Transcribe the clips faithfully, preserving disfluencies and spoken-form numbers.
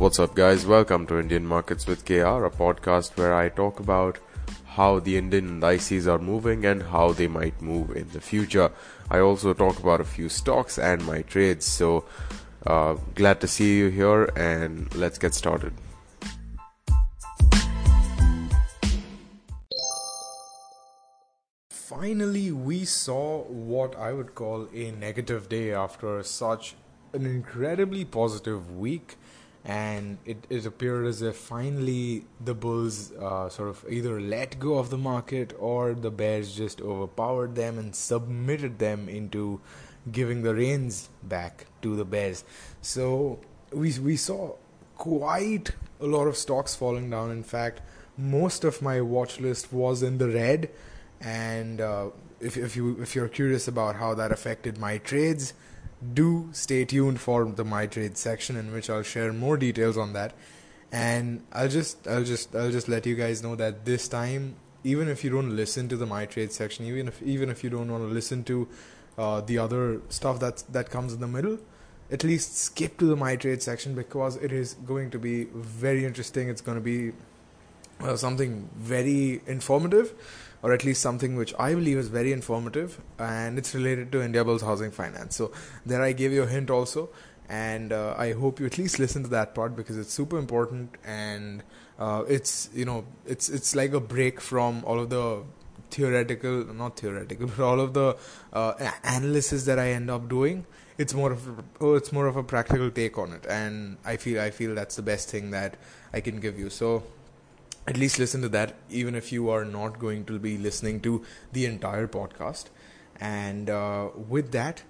What's up, guys? Welcome to Indian Markets with K R, a podcast where I talk about how the Indian indices are moving and how they might move in the future. I also talk about a few stocks and my trades. So uh, glad to see you here, and let's get started. Finally, we saw what I would call a negative day after such an incredibly positive week, and it, it appeared as if finally the bulls uh, sort of either let go of the market or the bears just overpowered them and submitted them into giving the reins back to the bears. So we we saw quite a lot of stocks falling down. In fact, most of my watch list was in the red. And uh, if if you if you're curious about how that affected my trades, do stay tuned for the my trade section, in which I'll share more details on that. And I'll just I'll just I'll just let you guys know that this time, even if you don't listen to the my trade section, even if even if you don't want to listen to uh, the other stuff that that comes in the middle, at least skip to the my trade section, because it is going to be very interesting. It's going to be uh, something very informative. Or at least something which I believe is very informative, and it's related to Indiabulls Housing Finance. So there I gave you a hint also, and uh, I hope you at least listen to that part, because it's super important, and uh, it's you know it's it's like a break from all of the theoretical, not theoretical, but all of the uh, analysis that I end up doing. It's more of a, oh, it's more of a practical take on it, and I feel I feel that's the best thing that I can give you. So at least listen to that, even if you are not going to be listening to the entire podcast. And uh, with that,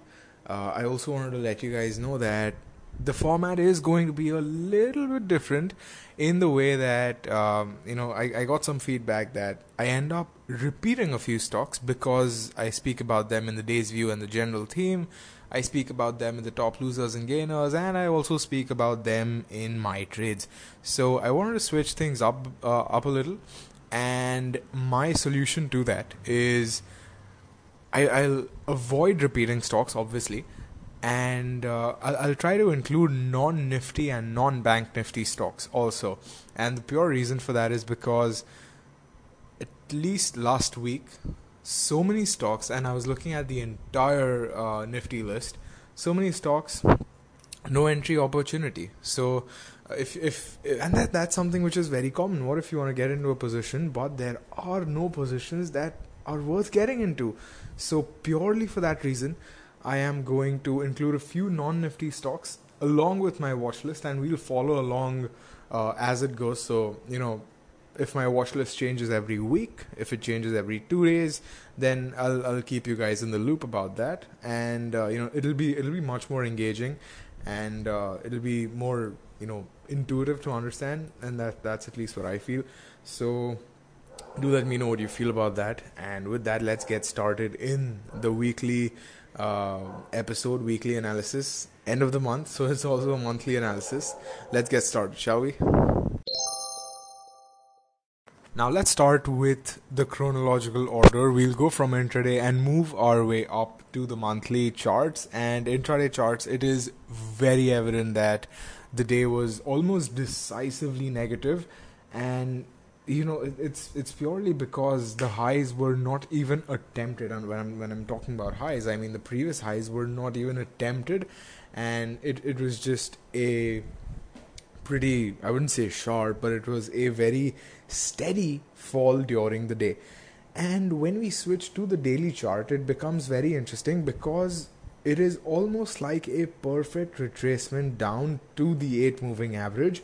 uh, I also wanted to let you guys know that the format is going to be a little bit different, in the way that, um, you know, I, I got some feedback that I end up repeating a few stocks because I speak about them in the day's view and the general theme. I speak about them in the top losers and gainers, and I also speak about them in my trades. So I wanted to switch things up, uh, up a little, and my solution to that is I, I'll avoid repeating stocks, obviously, and uh, I'll, I'll try to include non-Nifty and non-Bank Nifty stocks also. And the pure reason for that is because at least last week, so many stocks, and I was looking at the entire uh, Nifty list, so many stocks, no entry opportunity. So if if and that that's something which is very common. What if you want to get into a position, but there are no positions that are worth getting into? So purely for that reason, I am going to include a few non-Nifty stocks along with my watch list, and we'll follow along uh, as it goes. So, you know, if my watch list changes every week, if it changes every two days, then I'll I'll keep you guys in the loop about that, and uh, you know it'll be it'll be much more engaging, and uh, it'll be more you know intuitive to understand, and that that's at least what I feel. So do let me know what you feel about that, and with that, let's get started in the weekly uh, episode, weekly analysis, end of the month, so it's also a monthly analysis. Let's get started, shall we? Now let's start with the chronological order. We'll go from intraday and move our way up to the monthly charts and intraday charts. It is very evident that the day was almost decisively negative, and you know it's it's purely because the highs were not even attempted. And when I'm when I'm talking about highs, I mean the previous highs were not even attempted, and it, it was just a pretty, I wouldn't say sharp, but it was a very steady fall during the day. And when we switch to the daily chart, it becomes very interesting, because it is almost like a perfect retracement down to the eight moving average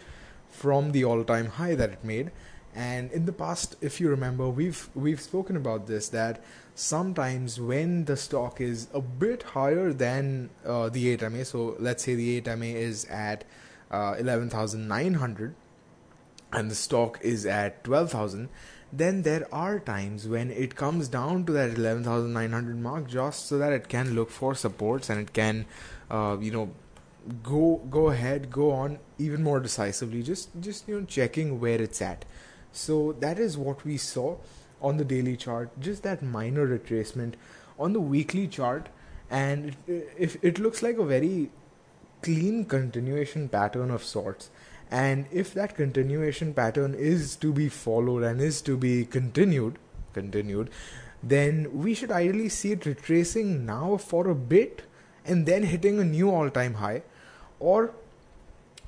from the all-time high that it made. And in the past, if you remember, we've we've spoken about this, that sometimes when the stock is a bit higher than uh, the eight M A, so let's say the eight M A is at Uh, eleven thousand nine hundred and the stock is at twelve thousand, then there are times when it comes down to that eleven thousand nine hundred mark just so that it can look for supports, and it can uh, you know go go ahead go on even more decisively, just just you know checking where it's at. So that is what we saw on the daily chart, just that minor retracement on the weekly chart, and if it, it, it looks like a very clean continuation pattern of sorts. And if that continuation pattern is to be followed and is to be continued, continued, then we should ideally see it retracing now for a bit and then hitting a new all-time high, or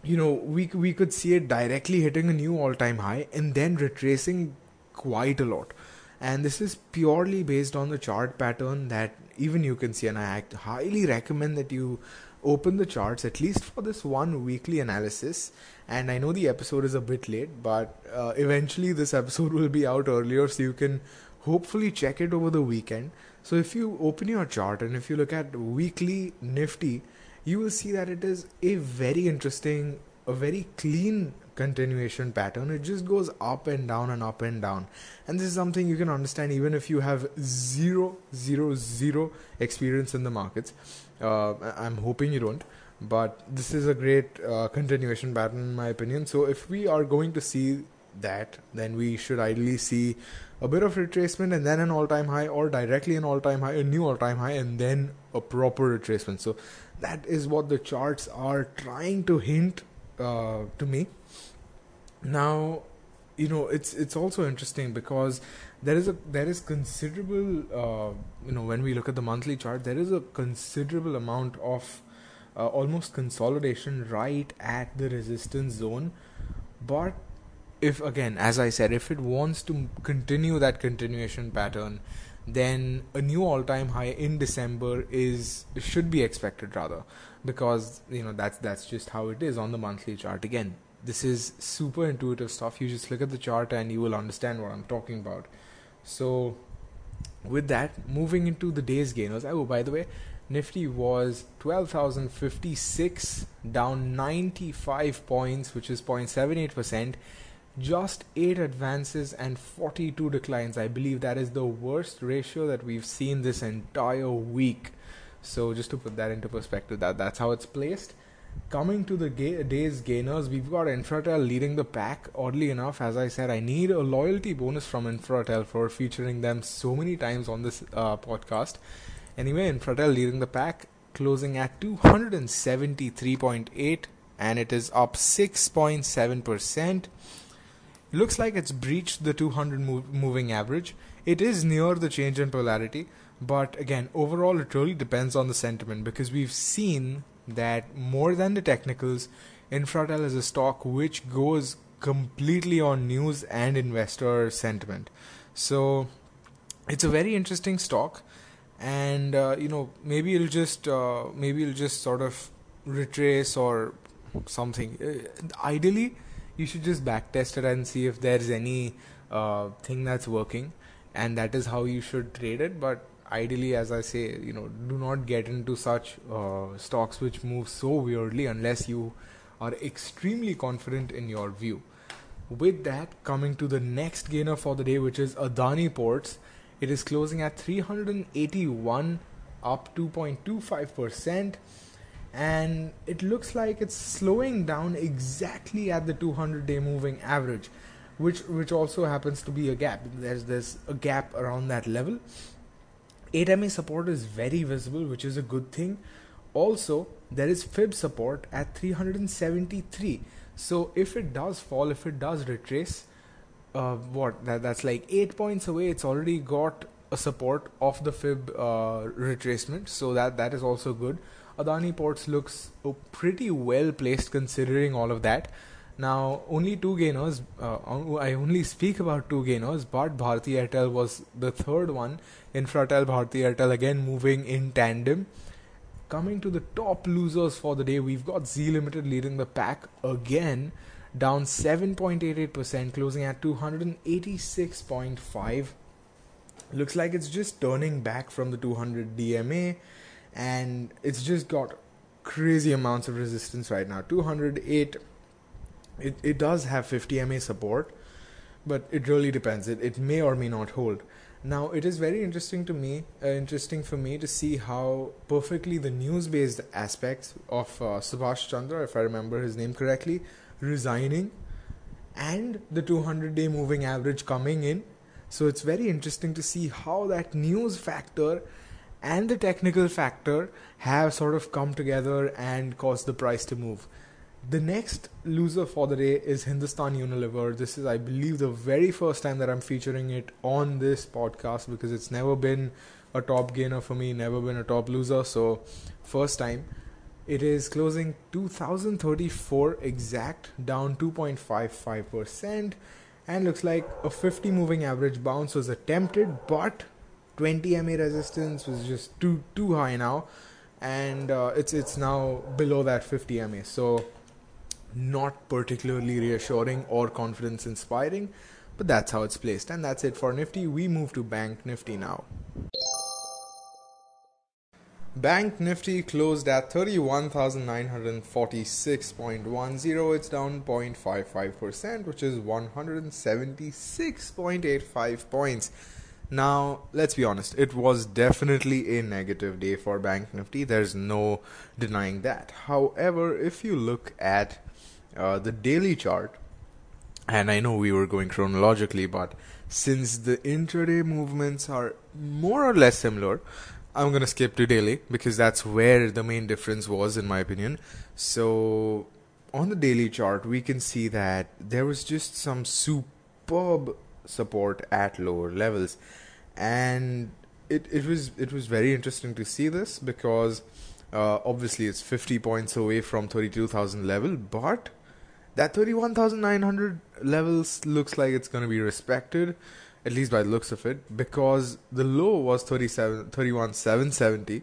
you know, we we could see it directly hitting a new all-time high and then retracing quite a lot. And this is purely based on the chart pattern that even you can see, and I highly recommend that you open the charts at least for this one weekly analysis. And I know the episode is a bit late, but uh, eventually this episode will be out earlier, so you can hopefully check it over the weekend. So if you open your chart and if you look at weekly Nifty, you will see that it is a very interesting, a very clean continuation pattern. It just goes up and down and up and down. And this is something you can understand even if you have zero, zero, zero experience in the markets. Uh, I'm hoping you don't. But this is a great uh, continuation pattern in my opinion. So if we are going to see that, then we should ideally see a bit of retracement and then an all-time high, or directly an all-time high, a new all-time high, and then a proper retracement. So that is what the charts are trying to hint uh, to me. Now, you know, it's it's also interesting because there is a there is considerable uh, you know, when we look at the monthly chart, there is a considerable amount of uh, almost consolidation right at the resistance zone. But if, again, as I said, if it wants to continue that continuation pattern, then a new all-time high in December is should be expected, rather, because you know that's that's just how it is on the monthly chart. Again, this is super intuitive stuff. You just look at the chart and you will understand what I'm talking about. So, with that, moving into the day's gainers. Oh, by the way, Nifty was twelve thousand fifty-six, down ninety-five points, which is zero point seven eight percent. Just eight advances and forty-two declines. I believe that is the worst ratio that we've seen this entire week. So just to put that into perspective, that that's how it's placed. Coming to the ga- day's gainers, we've got Infratel leading the pack. Oddly enough, as I said, I need a loyalty bonus from Infratel for featuring them so many times on this uh, podcast. Anyway, Infratel leading the pack, closing at two seventy-three point eight, and it is up six point seven percent. Looks like it's breached the two hundred move, moving average. It is near the change in polarity, but again, overall it really depends on the sentiment, because we've seen that more than the technicals, Infratel is a stock which goes completely on news and investor sentiment. So it's a very interesting stock, and uh, you know, maybe it'll just uh, maybe it'll just sort of retrace or something. Uh, ideally, you should just backtest it and see if there's any uh, thing that's working, and that is how you should trade it. But ideally, as I say, you know, do not get into such uh, stocks which move so weirdly unless you are extremely confident in your view. With that, coming to the next gainer for the day, which is Adani Ports. It is closing at three hundred eighty-one, up two point two five percent. And it looks like it's slowing down exactly at the two hundred day moving average, which which also happens to be a gap. There's there's a gap around that level. eight M A support is very visible, which is a good thing. Also, there is F I B support at three hundred seventy-three. So if it does fall, if it does retrace, uh, what that that's like eight points away. It's already got a support of the F I B uh, retracement, so that that is also good. Adani Ports looks pretty well placed considering all of that. Now, only two gainers, uh, I only speak about two gainers, but Bharti Airtel was the third one. Infratel, Bharti Airtel again moving in tandem. Coming to the top losers for the day, we've got Z Limited leading the pack again, down seven point eight eight percent, closing at two eighty-six point five. Looks like it's just turning back from the two hundred D M A. And it's just got crazy amounts of resistance right now. two hundred eight, it, it does have fifty M A support, but it really depends. It, it may or may not hold. Now, it is very interesting to me, uh, interesting for me to see how perfectly the news-based aspects of uh, Subhash Chandra, if I remember his name correctly, resigning, and the two hundred day moving average coming in. So it's very interesting to see how that news factor and the technical factor have sort of come together and caused the price to move. The next loser for the day is Hindustan Unilever. This is, I believe, the very first time that I'm featuring it on this podcast, because it's never been a top gainer for me, never been a top loser. So, first time. It is closing two thousand thirty-four exact, down two point five five percent, and looks like a fifty moving average bounce was attempted, but twenty M A resistance was just too too high now, and uh, it's it's now below that fifty M A. So, not particularly reassuring or confidence inspiring, but that's how it's placed. And that's it for Nifty. We move to Bank Nifty now. Bank Nifty closed at thirty-one thousand nine hundred forty-six point one zero. It's down zero point five five percent, which is one hundred seventy-six point eight five points. Now, let's be honest, it was definitely a negative day for Bank Nifty. There's no denying that. However, if you look at uh, the daily chart, and I know we were going chronologically, but since the intraday movements are more or less similar, I'm going to skip to daily, because that's where the main difference was, in my opinion. So, on the daily chart, we can see that there was just some superb support at lower levels, and it it was it was very interesting to see this, because uh, obviously it's fifty points away from thirty-two thousand level, but that thirty-one thousand nine hundred levels looks like it's going to be respected, at least by the looks of it, because the low was thirty-seven thirty-one seven seventy,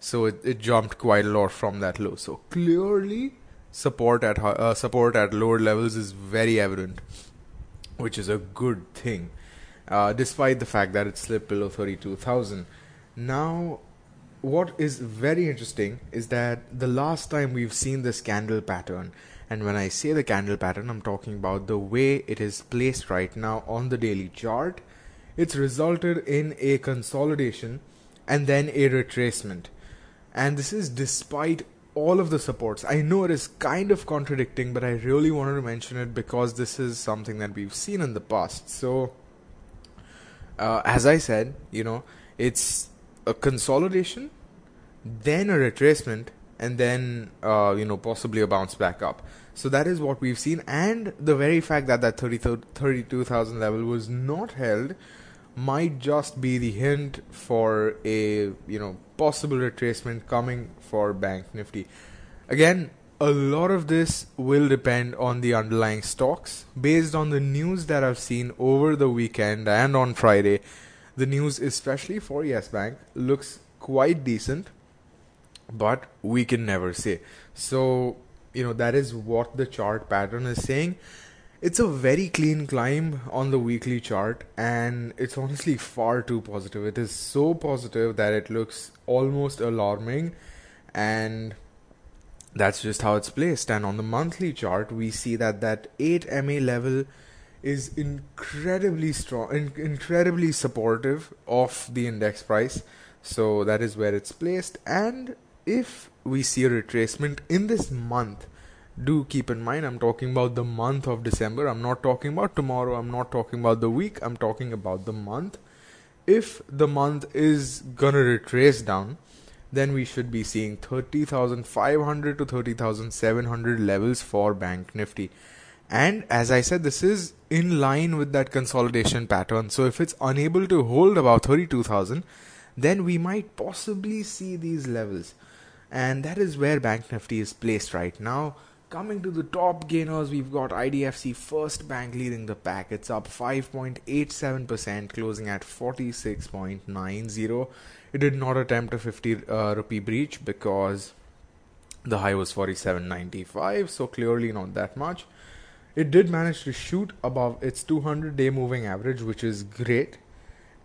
so it, it jumped quite a lot from that low. So clearly support at uh, support at lower levels is very evident, which is a good thing, uh, despite the fact that it slipped below thirty-two thousand. Now, what is very interesting is that the last time we've seen this candle pattern, and when I say the candle pattern, I'm talking about the way it is placed right now on the daily chart, it's resulted in a consolidation and then a retracement. And this is despite all of the supports. I know it is kind of contradicting, but I really wanted to mention it because this is something that we've seen in the past. So, uh, as I said, you know, it's a consolidation, then a retracement, and then, uh, you know, possibly a bounce back up. So that is what we've seen. And the very fact that that thirty-two thousand level was not held might just be the hint for a, you know, possible retracement coming for Bank Nifty. Again, a lot of this will depend on the underlying stocks. Based on the news that I've seen over the weekend and on Friday, the news, especially for Yes Bank, looks quite decent, but we can never say. So, you know, that is what the chart pattern is saying. It's a very clean climb on the weekly chart, and it's honestly far too positive. It is so positive that it looks almost alarming, and that's just how it's placed. And on the monthly chart, we see that that eight M A level is incredibly strong, in- incredibly supportive of the index price. So that is where it's placed. And if we see a retracement in this month, do keep in mind, I'm talking about the month of December. I'm not talking about tomorrow. I'm not talking about the week. I'm talking about the month. If the month is going to retrace down, then we should be seeing thirty thousand five hundred to thirty thousand seven hundred levels for Bank Nifty. And as I said, this is in line with that consolidation pattern. So if it's unable to hold about thirty-two thousand, then we might possibly see these levels. And that is where Bank Nifty is placed right now. Coming to the top gainers, we've got I D F C First Bank leading the pack. It's up five point eight seven percent, closing at forty-six point nine zero. It did not attempt a fifty uh, rupee breach because the high was forty-seven ninety-five, so clearly not that much. It did manage to shoot above its two hundred day moving average, which is great.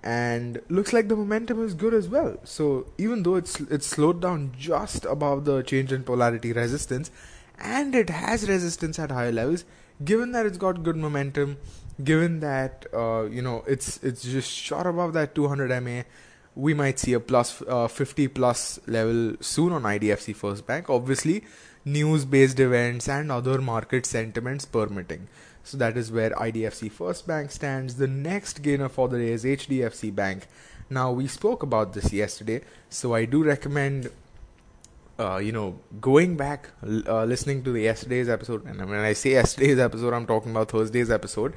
And looks like the momentum is good as well. So even though it's it's slowed down just above the change in polarity resistance, and it has resistance at higher levels, given that it's got good momentum, given that uh, you know it's it's just shot above that two hundred M A, we might see a plus uh, fifty plus level soon on I D F C First Bank. Obviously, news-based events and other market sentiments permitting. So that is where I D F C First Bank stands. The next gainer for the day is H D F C Bank. Now, we spoke about this yesterday, so I do recommend uh, you know, going back, uh, listening to the yesterday's episode, and when I say yesterday's episode, I'm talking about Thursday's episode.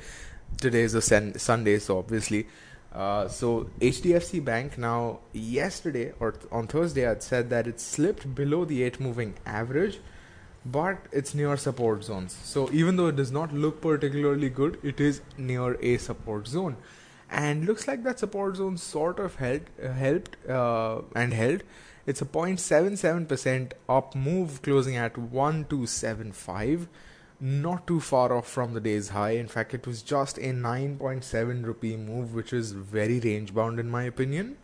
Today is a sen- Sunday, so obviously. Uh, so H D F C Bank now yesterday or th- on Thursday had said that it slipped below the eight moving average, but it's near support zones. So even though it does not look particularly good, it is near a support zone, and looks like that support zone sort of held, uh, helped uh, and held. It's a zero point seven seven percent up move, closing at one two seven five. Not too far off from the day's high. In fact, it was just a nine point seven rupee move, which is very range bound in my opinion.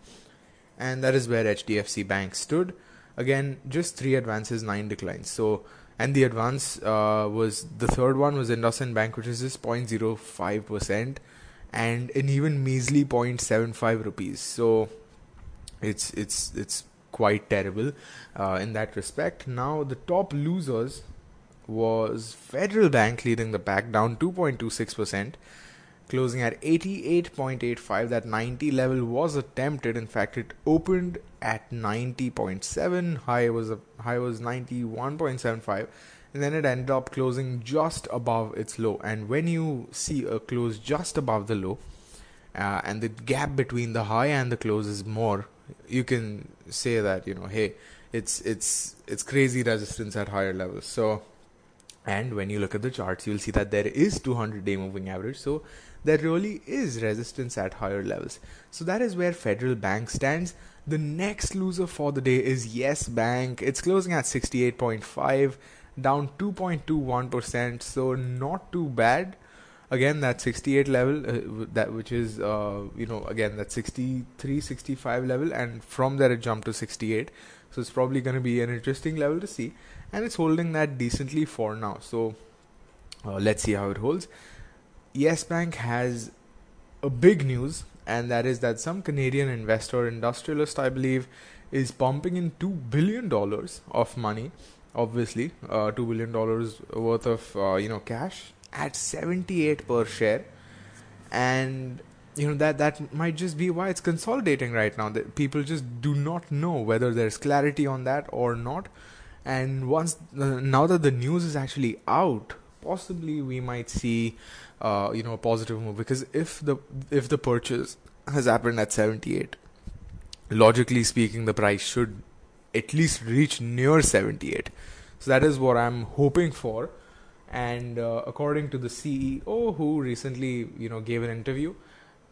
And that is where H D F C Bank stood. Again, just three advances, nine declines. So, and the advance uh, was, the third one was Indusind Bank, which is just zero point zero five percent and an even measly zero point seven five rupees. So it's it's it's quite terrible uh, in that respect. Now the top losers was Federal Bank leading the pack, down two point two six percent, closing at eighty-eight point eight five. That ninety level was attempted. In fact, it opened at ninety point seven. High was a, high was ninety-one point seven five, and then it ended up closing just above its low. And when you see a close just above the low, uh, and the gap between the high and the close is more, you can say that, you know, hey, it's it's it's crazy resistance at higher levels. So. And when you look at the charts, you'll see that there is two hundred day moving average. So there really is resistance at higher levels. So that is where Federal Bank stands. The next loser for the day is Yes Bank. It's closing at sixty-eight point five, down two point two one percent. So not too bad. Again, that sixty-eight level, uh, that which is, uh, you know, again, that sixty-three, sixty-five level. And from there, it jumped to sixty-eight. So it's probably going to be an interesting level to see. And it's holding that decently for now. So uh, let's see how it holds. Yes Bank has a big news. And that is that some Canadian investor, industrialist, I believe, is pumping in two billion dollars of money. Obviously, uh, two billion dollars worth of, uh, you know, cash at seventy-eight per share. And you know, that that might just be why it's consolidating right now. That people just do not know whether there's clarity on that or not. And once uh, now that the news is actually out, possibly we might see, uh, you know, a positive move. Because if the if the purchase has happened at seventy-eight, logically speaking, the price should at least reach near seventy-eight. So that is what I'm hoping for. And uh, according to the C E O, who recently, you know, gave an interview,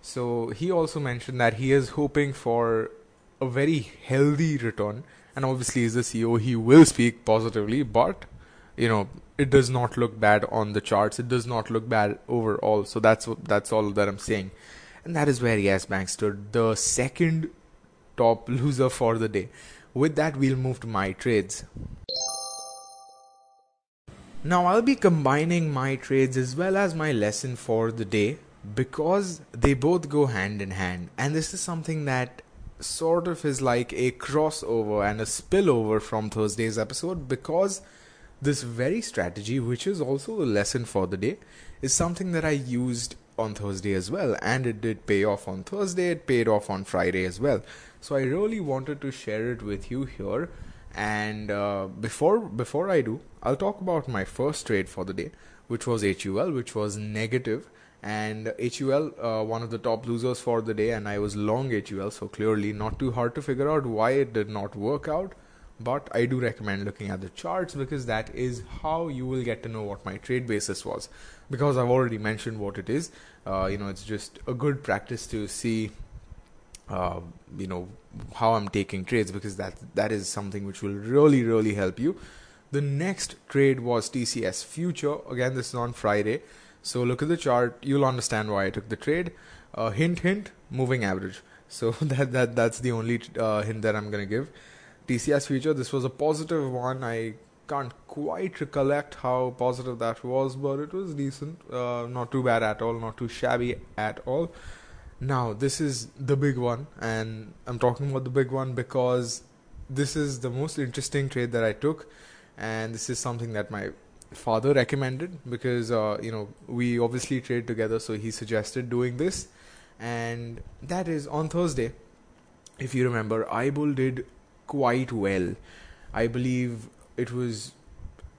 so he also mentioned that he is hoping for a very healthy return. And obviously, as the C E O, he will speak positively, but, you know, it does not look bad on the charts. It does not look bad overall. So that's that's all that I'm saying. And that is where Yes Bank stood, the second top loser for the day. With that, we'll move to my trades. Now, I'll be combining my trades as well as my lesson for the day, because they both go hand in hand. And this is something that sort of is like a crossover and a spillover from Thursday's episode, because this very strategy, which is also the lesson for the day, is something that I used on Thursday as well. And it did pay off on Thursday. It paid off on Friday as well. So I really wanted to share it with you here. And uh, before before I do, I'll talk about my first trade for the day, which was H U L, which was negative. And H U L, uh, one of the top losers for the day, and I was long H U L, so clearly not too hard to figure out why it did not work out. But I do recommend looking at the charts, because that is how you will get to know what my trade basis was, because I've already mentioned what it is. Uh, you know, it's just a good practice to see, uh, you know, how I'm taking trades, because that that is something which will really, really help you. The next trade was T C S Future. Again, this is on Friday. So look at the chart, you'll understand why I took the trade. Uh, hint, hint, moving average. So that that that's the only uh, hint that I'm going to give. T C S Future, this was a positive one. I can't quite recollect how positive that was, but it was decent. Uh, not too bad at all, not too shabby at all. Now, this is the big one, and I'm talking about the big one because this is the most interesting trade that I took, and this is something that my father recommended, because uh, you know, we obviously trade together, so he suggested doing this. And that is on Thursday, if you remember, I bull did quite well. I believe it was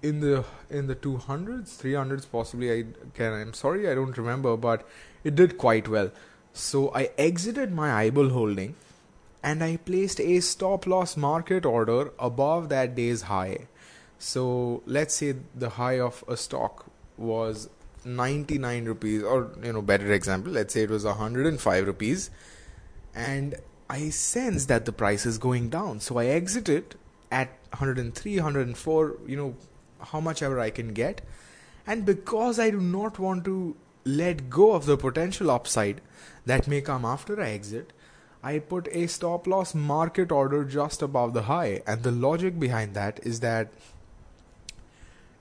in the in the two hundreds, three hundreds possibly. I can I'm sorry, I don't remember, but it did quite well. So I exited my eyeball holding and I placed a stop loss market order above that day's high. So let's say the high of a stock was ninety-nine rupees, or you know, better example, let's say it was one hundred five rupees, and I sense that the price is going down, so I exit it at one hundred three, one hundred four, you know, how much ever I can get. And because I do not want to let go of the potential upside that may come after I exit, I put a stop loss market order just above the high. And the logic behind that is that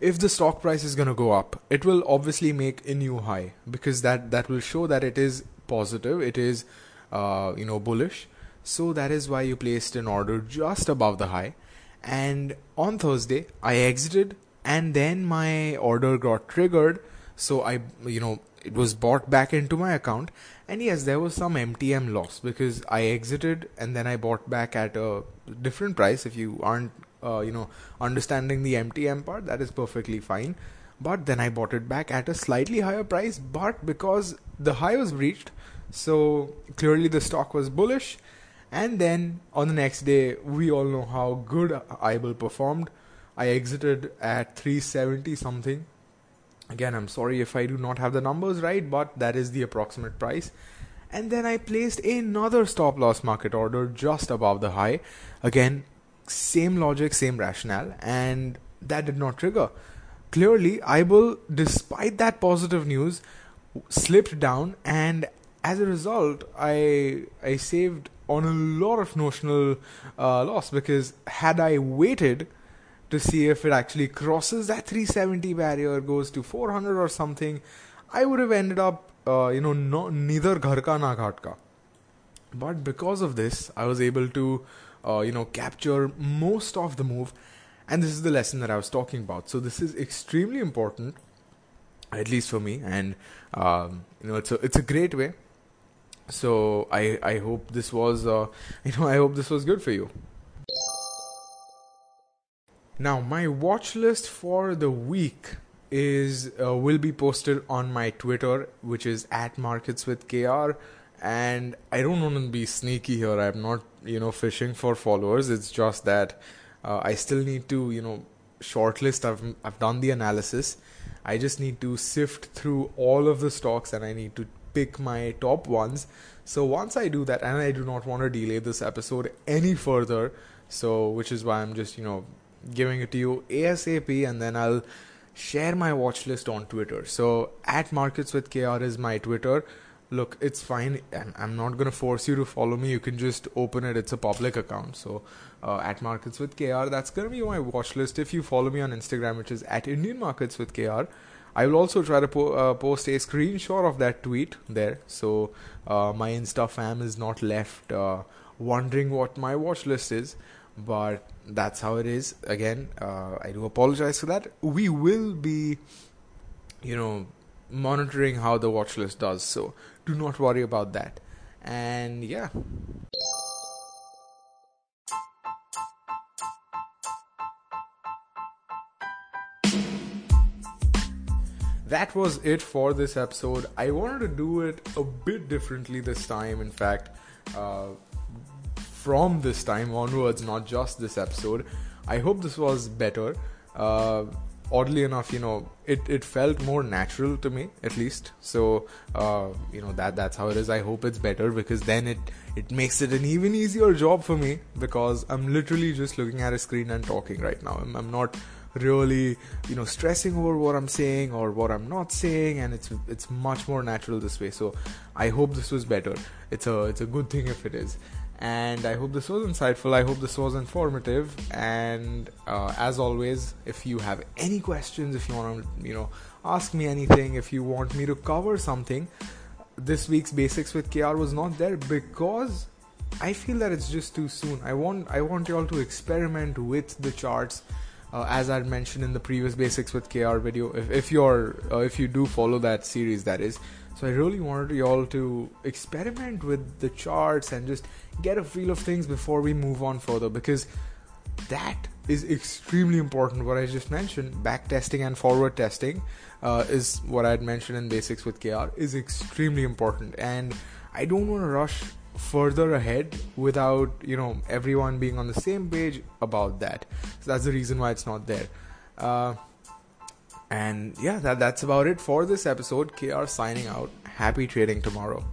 if the stock price is going to go up, it will obviously make a new high, because that, that will show that it is positive, it is uh, you know, bullish. So that is why you placed an order just above the high. And on Thursday, I exited, and then my order got triggered. So I, you know, it was bought back into my account. And yes, there was some M T M loss because I exited and then I bought back at a different price. If you aren't Uh, you know, understanding the M T M part, that is perfectly fine. But then I bought it back at a slightly higher price, but because the high was breached, so clearly the stock was bullish. And then on the next day, we all know how good I B L performed. I exited at three seventy something. Again, I'm sorry if I do not have the numbers right, but that is the approximate price. And then I placed another stop loss market order just above the high. Again, same logic, same rationale, and that did not trigger. Clearly, I B L, despite that positive news, slipped down, and as a result, I I saved on a lot of notional uh, loss, because had I waited to see if it actually crosses that three seventy barrier, goes to four hundred or something, I would have ended up, uh, you know, no, neither ghar ka na ghat ka. But because of this, I was able to Uh, you know, capture most of the move. And this is the lesson that I was talking about. So this is extremely important, at least for me. And, um, you know, it's a, it's a great way. So I, I hope this was, uh, you know, I hope this was good for you. Now, my watch list for the week is, uh, will be posted on my Twitter, which is at Markets with K R. And I don't want to be sneaky here. I'm not, you know, fishing for followers. It's just that uh, I still need to, you know, shortlist. I've I've done the analysis. I just need to sift through all of the stocks and I need to pick my top ones. So once I do that, and I do not want to delay this episode any further, so which is why I'm just, you know, giving it to you ASAP, and then I'll share my watch list on Twitter. So at Markets with K R is my Twitter. Look, it's fine. I'm not going to force you to follow me. You can just open it. It's a public account. So uh, at Markets with K R, that's going to be my watch list. If you follow me on Instagram, which is at Indian Markets with K R, I will also try to po- uh, post a screenshot of that tweet there. So uh, my Insta fam is not left uh, wondering what my watch list is. But that's how it is. Again, uh, I do apologize for that. We will be, you know, monitoring how the watch list does. So do not worry about that. And yeah. That was it for this episode. I wanted to do it a bit differently this time. In fact, uh, from this time onwards, not just this episode. I hope this was better. Uh, Oddly enough, you know, it, it felt more natural to me, at least. So, uh, you know, that that's how it is. I hope it's better, because then it, it makes it an even easier job for me, because I'm literally just looking at a screen and talking right now. I'm, I'm not really, you know, stressing over what I'm saying or what I'm not saying, and it's it's much more natural this way. So, I hope this was better. It's a it's a good thing if it is. And I hope this was insightful. I hope this was informative. And uh, as always, if you have any questions, if you want to, you know, ask me anything, if you want me to cover something, this week's Basics with K R was not there because I feel that it's just too soon. I want I want you all to experiment with the charts, uh, as I mentioned in the previous Basics with K R video. If if you're uh, if you do follow that series, that is. So I really wanted you all to experiment with the charts and just get a feel of things before we move on further, because that is extremely important. What I just mentioned, back testing and forward testing, uh, is what I had mentioned in Basics with K R, is extremely important. And I don't want to rush further ahead without, you know, everyone being on the same page about that. So that's the reason why it's not there. Uh, and yeah, that, that's about it for this episode. K R signing out. Happy trading tomorrow.